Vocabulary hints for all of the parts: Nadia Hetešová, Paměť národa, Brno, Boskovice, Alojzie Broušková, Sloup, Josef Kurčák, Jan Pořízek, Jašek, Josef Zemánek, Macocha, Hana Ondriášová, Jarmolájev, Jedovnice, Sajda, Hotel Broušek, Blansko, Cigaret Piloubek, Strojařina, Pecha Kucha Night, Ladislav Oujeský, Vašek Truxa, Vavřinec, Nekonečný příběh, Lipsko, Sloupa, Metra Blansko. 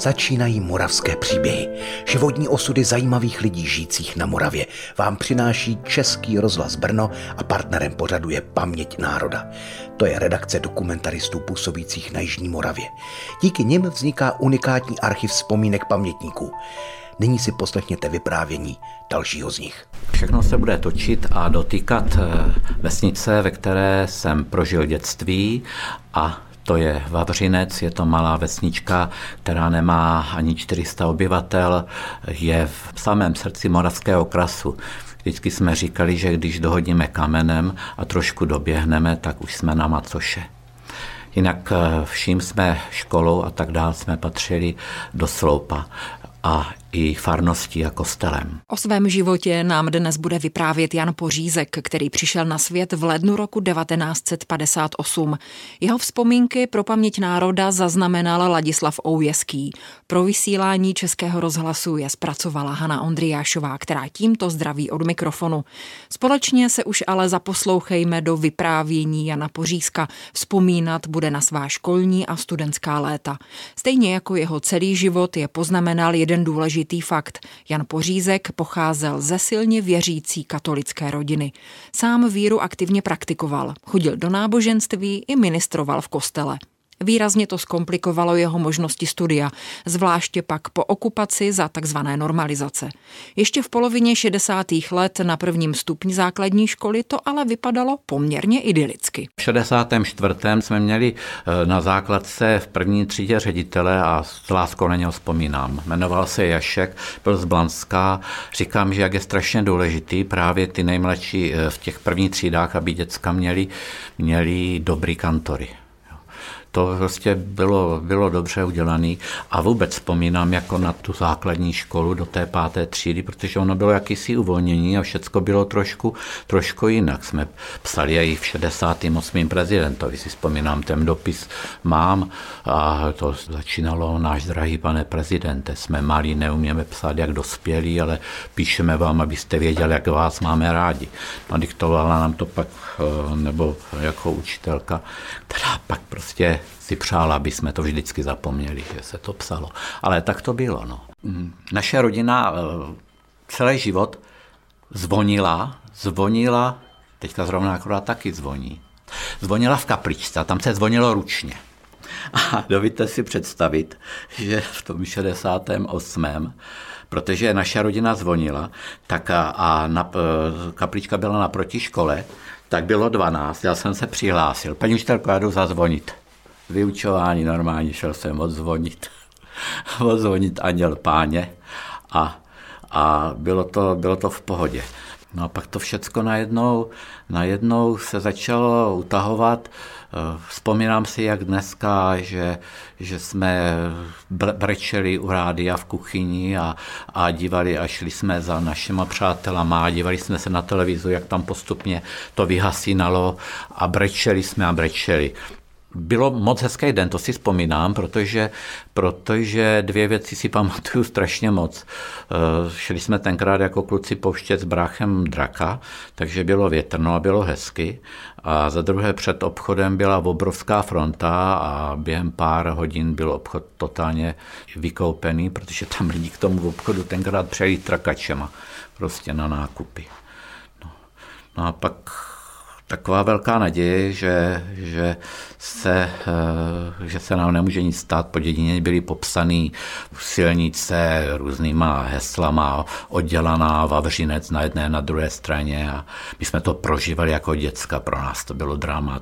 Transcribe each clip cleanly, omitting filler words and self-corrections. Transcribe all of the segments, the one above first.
začínají moravské příběhy. Životní osudy zajímavých lidí žijících na Moravě vám přináší Český rozhlas Brno a partnerem pořadu je Paměť národa. To je redakce dokumentaristů působících na Jižní Moravě. Díky nim vzniká unikátní archiv vzpomínek pamětníků. Nyní si poslechněte vyprávění dalšího z nich. Všechno se bude točit a dotýkat vesnice, ve které jsem prožil dětství, a to je Vavřinec, je to malá vesnička, která nemá ani 400 obyvatel, je v samém srdci Moravského krasu. Vždycky jsme říkali, že když dohodíme kamenem a trošku doběhneme, tak už jsme na Macoše. Jinak vším jsme školou a tak dál jsme patřili do Sloupa a i farností a kostelem. O svém životě nám dnes bude vyprávět Jan Pořízek, který přišel na svět v lednu roku 1958. Jeho vzpomínky pro Paměť národa zaznamenal Ladislav Oujeský. Pro vysílání Českého rozhlasu je zpracovala Hana Ondriášová, která tímto zdraví od mikrofonu. Společně se už ale zaposlouchejme do vyprávění Jana Pořízka. Vzpomínat bude na svá školní a studentská léta. Stejně jako jeho celý život je poznamenal jeden důležitý fakt. Jan Pořízek pocházel ze silně věřící katolické rodiny. Sám víru aktivně praktikoval, chodil do náboženství i ministroval v kostele. Výrazně to zkomplikovalo jeho možnosti studia, zvláště pak po okupaci za takzvané normalizace. Ještě v polovině 60. let na prvním stupni základní školy to ale vypadalo poměrně idylicky. V 64. jsme měli na základce v první třídě ředitele a s láskou na něho vzpomínám. Jmenoval se Jašek, byl z Blanská. Říkám, že jak je strašně důležitý právě ty nejmladší v těch prvních třídách, aby děcka měli dobrý kantory. To prostě bylo dobře udělané a vůbec vzpomínám jako na tu základní školu do té páté třídy, protože ono bylo jakýsi uvolnění a všecko bylo trošku jinak. Jsme psali i v 68. prezidentovi, si vzpomínám, ten dopis mám a to začínalo: náš drahý pane prezidente, jsme malí, neumíme psát jak dospělí, ale píšeme vám, abyste věděli, jak vás máme rádi. Nadiktovala nám to pak, nebo jako učitelka, která pak prostě si přála, aby jsme to vždycky zapomněli, že se to psalo. Ale tak to bylo. No. Naše rodina celý život zvonila, teďka zrovna akorát taky zvonila v kapličce, tam se zvonilo ručně. A dovedete si představit, že v tom 68., protože naše rodina zvonila, tak a kaplička byla naproti škole, tak bylo 12, já jsem se přihlásil. Paní učitelko, já jdu zazvonit. Vyučování normálně, šel jsem odzvonit anděl páně a bylo to v pohodě. No a pak to všecko najednou se začalo utahovat. Vzpomínám si, jak dneska, že jsme brečeli u rádia v kuchyni a dívali a šli jsme za našima přátelama a dívali jsme se na televizi, jak tam postupně to vyhasínalo a brečeli. Bylo moc hezký den, to si vzpomínám, protože dvě věci si pamatuju strašně moc. Šli jsme tenkrát jako kluci pouštět s bráchem draka, takže bylo větrno a bylo hezky. A za druhé před obchodem byla obrovská fronta a během pár hodin byl obchod totálně vykoupený, protože tam lidi k tomu obchodu tenkrát přejeli trakačema prostě na nákupy. No a pak taková velká naděje, že se nám nemůže nic stát. Po dědině byly popsané silnice různýma heslama, oddělaná Vavřinec na jedné, na druhé straně. A my jsme to prožívali jako děcka, pro nás to bylo drama,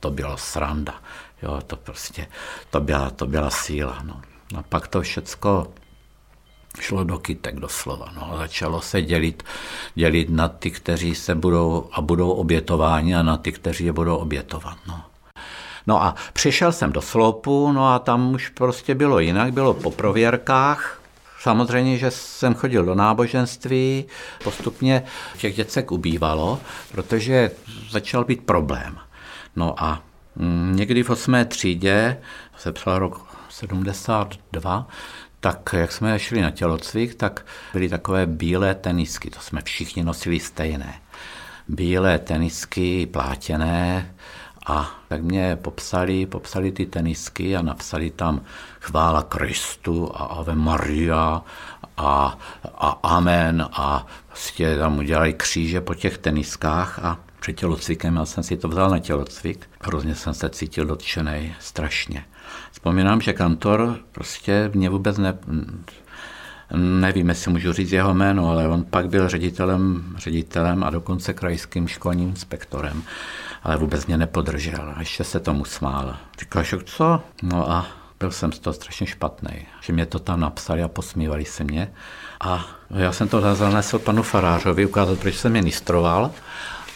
to bylo sranda. Jo, to byla síla. No. A pak to všecko šlo do kytek doslova. No, začalo se dělit na ty, kteří se budou obětováni, a na ty, kteří je budou obětovat. No a přišel jsem do Sloupu, no a tam už prostě bylo jinak, bylo po prověrkách. Samozřejmě, že jsem chodil do náboženství, postupně těch děcek ubývalo, protože začal být problém. No a někdy v 8. třídě, se psal rok 72, tak jak jsme šli na tělocvik, tak byly takové bílé tenisky, to jsme všichni nosili stejné. Bílé tenisky plátěné A tak mě popsali ty tenisky a napsali tam chvála Kristu a Ave Maria a Amen a prostě tam udělali kříže po těch teniskách a před tělocvikem já jsem si to vzal na tělocvik. Hrozně jsem se cítil dotčenej, strašně. Vzpomínám, že kantor prostě mě vůbec nevím, jestli můžu říct jeho jméno, ale on pak byl ředitelem a dokonce krajským školním inspektorem, ale vůbec mě nepodržel a ještě se tomu smál. Říkal, že co? No a byl jsem z toho strašně špatnej, že mě to tam napsali a posmívali se mě. A já jsem to zanesl panu farářovi, ukázal, proč jsem je nistroval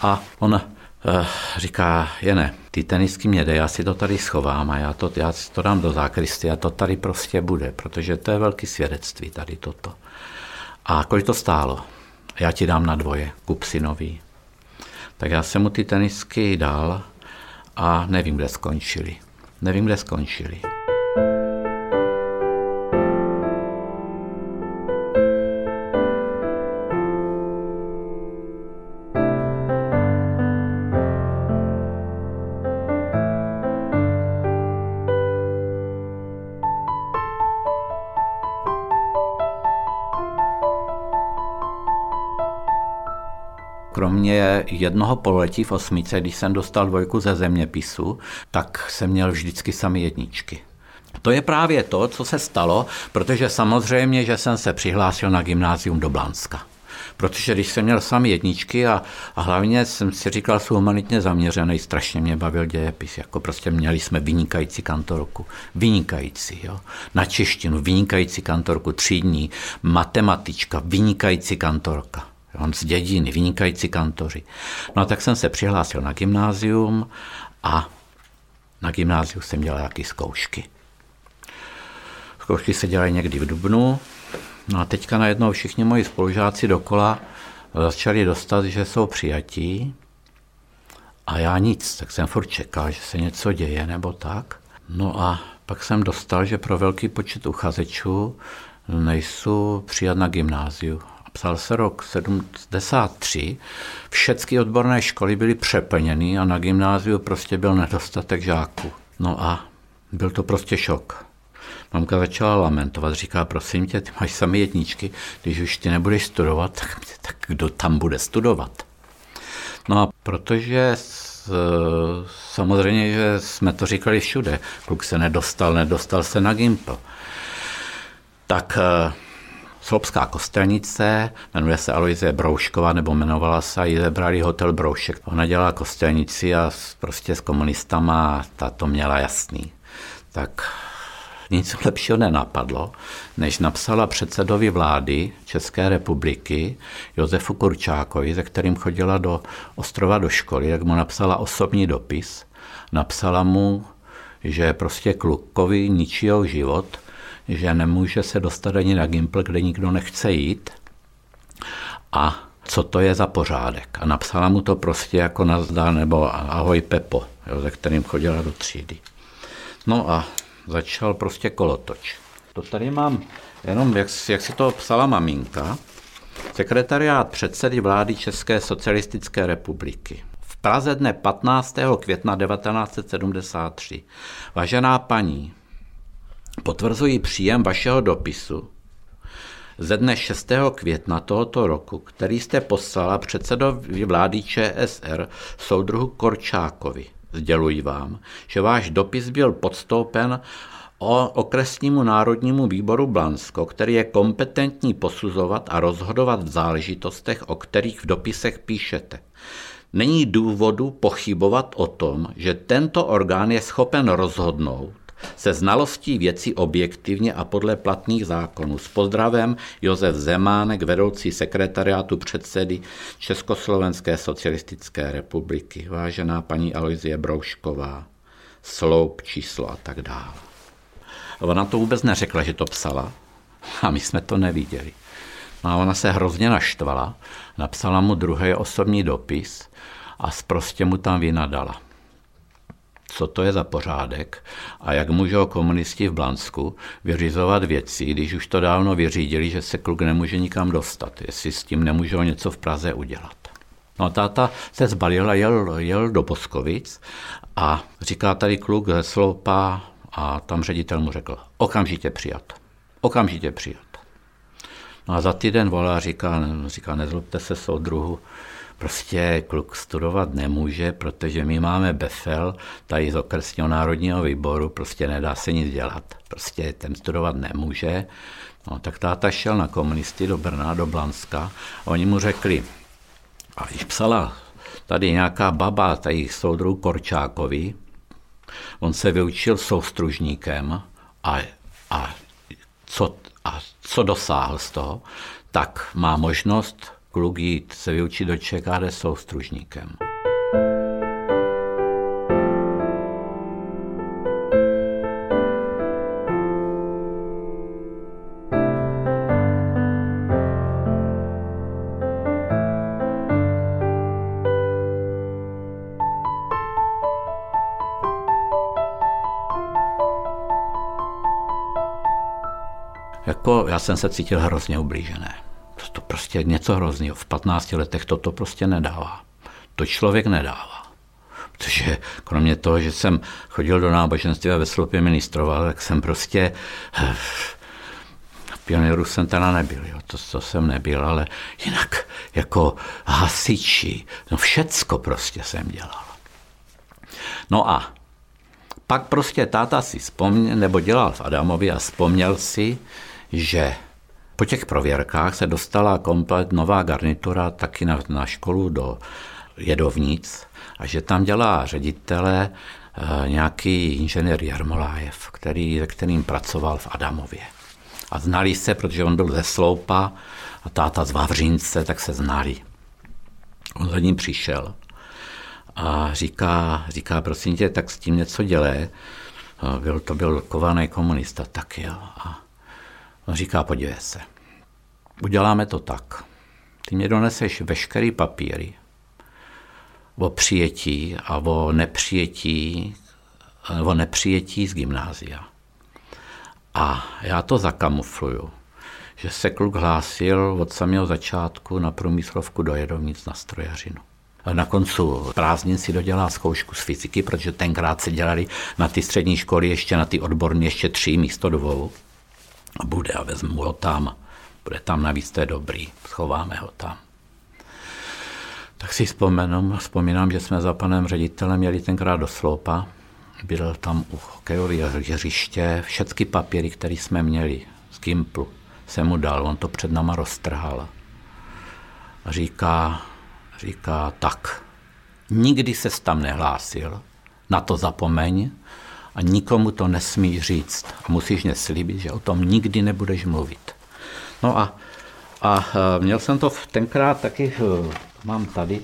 a on říká, Jene, ty tenisky mě dej, já si to tady schovám a já to dám do zákristy a to tady prostě bude, protože to je velký svědectví tady toto. A kolik to stálo? Já ti dám na dvoje, kup si nový. Tak já jsem mu ty tenisky dal a nevím, kde skončili. Kromě jednoho pololetí v osmice, když jsem dostal dvojku ze zeměpisu, tak jsem měl vždycky sami jedničky. To je právě to, co se stalo, protože samozřejmě, že jsem se přihlásil na gymnázium do Blanska. Protože když jsem měl sami jedničky a hlavně jsem si říkal, že jsem humanitně zaměřený, strašně mě bavil dějepis. Jako prostě měli jsme vynikající kantorku, jo. Na češtinu vynikající kantorku, třídní, matematička, vynikající kantorka. On z dědiny, vynikající kantoři. No a tak jsem se přihlásil na gymnázium a na gymnáziu jsem dělal nějaké zkoušky. Zkoušky se dělají někdy v dubnu. No a teďka najednou všichni moji spolužáci dokola začali dostat, že jsou přijatí a já nic, tak jsem furt čekal, že se něco děje nebo tak. No a pak jsem dostal, že pro velký počet uchazečů nejsou přijat na gymnáziu. Psal se rok 73, všechny odborné školy byly přeplněny a na gymnáziu prostě byl nedostatek žáků. No a byl to prostě šok. Mamka začala lamentovat, říká, prosím tě, ty máš sami jedničky, když už ty nebudeš studovat, tak kdo tam bude studovat? No a protože samozřejmě, že jsme to říkali všude, kluk se nedostal se na gympl, tak Sloupská kostelnice, jmenuje se Alojzie Broušková, nebo jmenovala se, ji zebrali Hotel Broušek. Ona dělala kostelnici a prostě s komunistama ta to měla jasný. Tak nic lepšího nenapadlo, než napsala předsedovi vlády České republiky Josefu Kurčákovi, se kterým chodila do Ostrova do školy, jak mu napsala osobní dopis. Napsala mu, že prostě klukovi ničí jeho život, že nemůže se dostat ani na gympl, kde nikdo nechce jít a co to je za pořádek. A napsala mu to prostě jako nazdar nebo ahoj Pepo, jo, ze kterým chodila do třídy. No a začal prostě kolotoč. To tady mám jenom, jak si to psala maminka, sekretariát předsedy vlády České socialistické republiky. V Praze dne 15. května 1973. Vážená paní, potvrzuji příjem vašeho dopisu ze dne 6. května tohoto roku, který jste poslala předsedovi vlády ČSR soudruhu Korčákovi. Sděluji vám, že váš dopis byl podstoupen okresnímu národnímu výboru Blansko, který je kompetentní posuzovat a rozhodovat v záležitostech, o kterých v dopisech píšete. Není důvodu pochybovat o tom, že tento orgán je schopen rozhodnout se znalostí věcí objektivně a podle platných zákonů. S pozdravem Josef Zemánek, vedoucí sekretariátu předsedy Československé socialistické republiky. Vážená paní Alojzie Broušková, Sloup, číslo a tak dále. Ona to vůbec neřekla, že to psala a my jsme to neviděli. No a ona se hrozně naštvala, napsala mu druhý osobní dopis a prostě mu tam vynadala. Co to je za pořádek a jak můžou komunisti v Blansku vyřizovat věci, když už to dávno vyřídili, že se kluk nemůže nikam dostat, jestli s tím nemůžou něco v Praze udělat. No táta se zbalil a jel do Boskovic a říká tady kluk ze Sloupa a tam ředitel mu řekl, okamžitě přijat. No a za týden volá a říká, nezlobte se soudruhu, prostě kluk studovat nemůže, protože my máme befel tady z okresního národního výboru, prostě nedá se nic dělat, prostě ten studovat nemůže. No, tak táta šel na komunisty do Brna, do Blanska a oni mu řekli, a když psala tady nějaká baba, tady soudruhu Kurčákovi, on se vyučil soustružníkem a co dosáhl z toho, tak má možnost kluk jít se vyučit do ČKD soustružníkem. Já jsem se cítil hrozně ublížené. To prostě něco hroznýho. V 15 letech toto prostě nedává. To člověk nedává. Protože kromě toho, že jsem chodil do náboženství a ve Sloupě ministroval, tak jsem prostě... Pionýru jsem teda nebyl, jo. To jsem nebyl, ale jinak jako hasiči. No všecko prostě jsem dělal. No a pak prostě táta si vzpomněl, nebo dělal v Adamovi a vzpomněl si, že po těch prověrkách se dostala komplet nová garnitura taky na školu do Jedovnic a že tam dělá ředitele nějaký inženýr Jarmolájev, se kterým pracoval v Adamově. A znali se, protože on byl ze Sloupa a táta z Vavřince, tak se znali. On za ním přišel a říká prosím tě, tak s tím něco dělej. To byl kovaný komunista, tak jo. A on říká, podívej se, uděláme to tak. Ty mě doneseš veškerý papíry o přijetí a o nepřijetí z gymnázia. A já to zakamufluju, že se kluk hlásil od samého začátku na průmyslovku do Jedovnic na Strojařinu. Na koncu prázdnin si dodělá zkoušku z fyziky, protože tenkrát se dělali na ty střední školy, ještě na ty odborné, ještě 3 místo 2. A bude a vezmu ho tam. Bude tam navíc, to je dobrý. Schováme ho tam. Tak si vzpomínám, že jsme za panem ředitelem jeli tenkrát do Sloupa. Byl tam u hokejového hřiště. Všechny papíry, které jsme měli z Gimplu, jsem mu dal. On to před náma roztrhal. A říká tak. Nikdy ses tam nehlásil. Na to zapomeň. A nikomu to nesmíš říct. A musíš mě slíbit, že o tom nikdy nebudeš mluvit. No a měl jsem to tenkrát taky, mám tady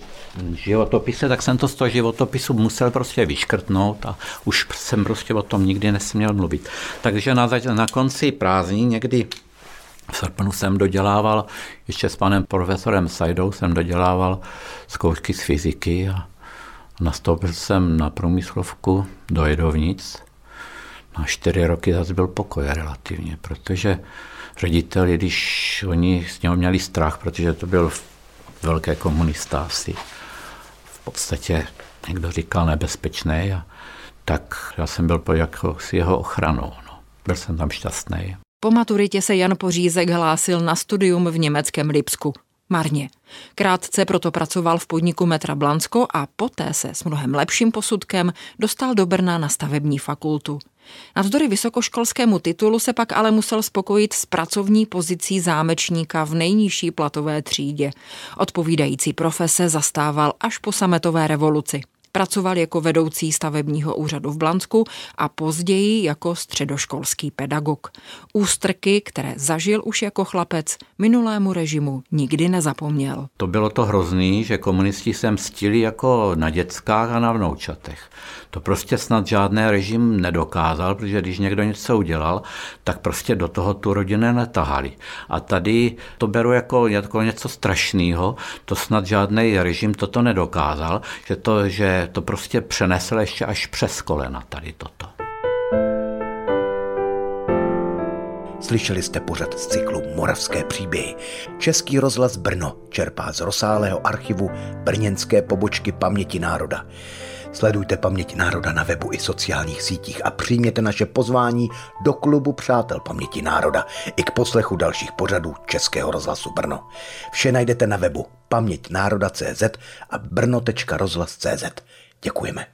životopise, tak jsem to z toho životopisu musel prostě vyškrtnout a už jsem prostě o tom nikdy nesměl mluvit. Takže na konci prázdní někdy v srpnu jsem dodělával, ještě s panem profesorem Sajdou jsem dodělával zkoušky z fyziky a nastoupil jsem na průmyslovku do Jedovnic. Na 4 roky zase byl pokoj relativně, protože ředitel, když oni z něho měli strach, protože to byl velký komunista asi, v podstatě někdo říkal nebezpečný, tak já jsem byl s jeho ochranou. No. Byl jsem tam šťastný. Po maturitě se Jan Pořízek hlásil na studium v německém Lipsku. Marně. Krátce proto pracoval v podniku Metra Blansko a poté se s mnohem lepším posudkem dostal do Brna na stavební fakultu. Navzdory vysokoškolskému titulu se pak ale musel spokojit s pracovní pozicí zámečníka v nejnižší platové třídě. Odpovídající profese zastával až po sametové revoluci. Pracoval jako vedoucí stavebního úřadu v Blansku a později jako středoškolský pedagog. Ústrky, které zažil už jako chlapec, minulému režimu nikdy nezapomněl. To bylo to hrozný, že komunisti se mstili jako na dětskách a na vnoučatech. To prostě snad žádný režim nedokázal, protože když někdo něco udělal, tak prostě do toho tu rodinu netahali. A tady to beru jako něco strašného, to snad žádný režim toto nedokázal, že to prostě přenesl ještě až přes kolena tady toto. Slyšeli jste pořad z cyklu Moravské příběhy. Český rozhlas Brno čerpá z rozsáhlého archivu brněnské pobočky Paměti národa. Sledujte Paměť národa na webu i sociálních sítích a přijměte naše pozvání do klubu Přátel Paměti národa i k poslechu dalších pořadů Českého rozhlasu Brno. Vše najdete na webu pamětnároda.cz a brno.rozhlas.cz. Děkujeme.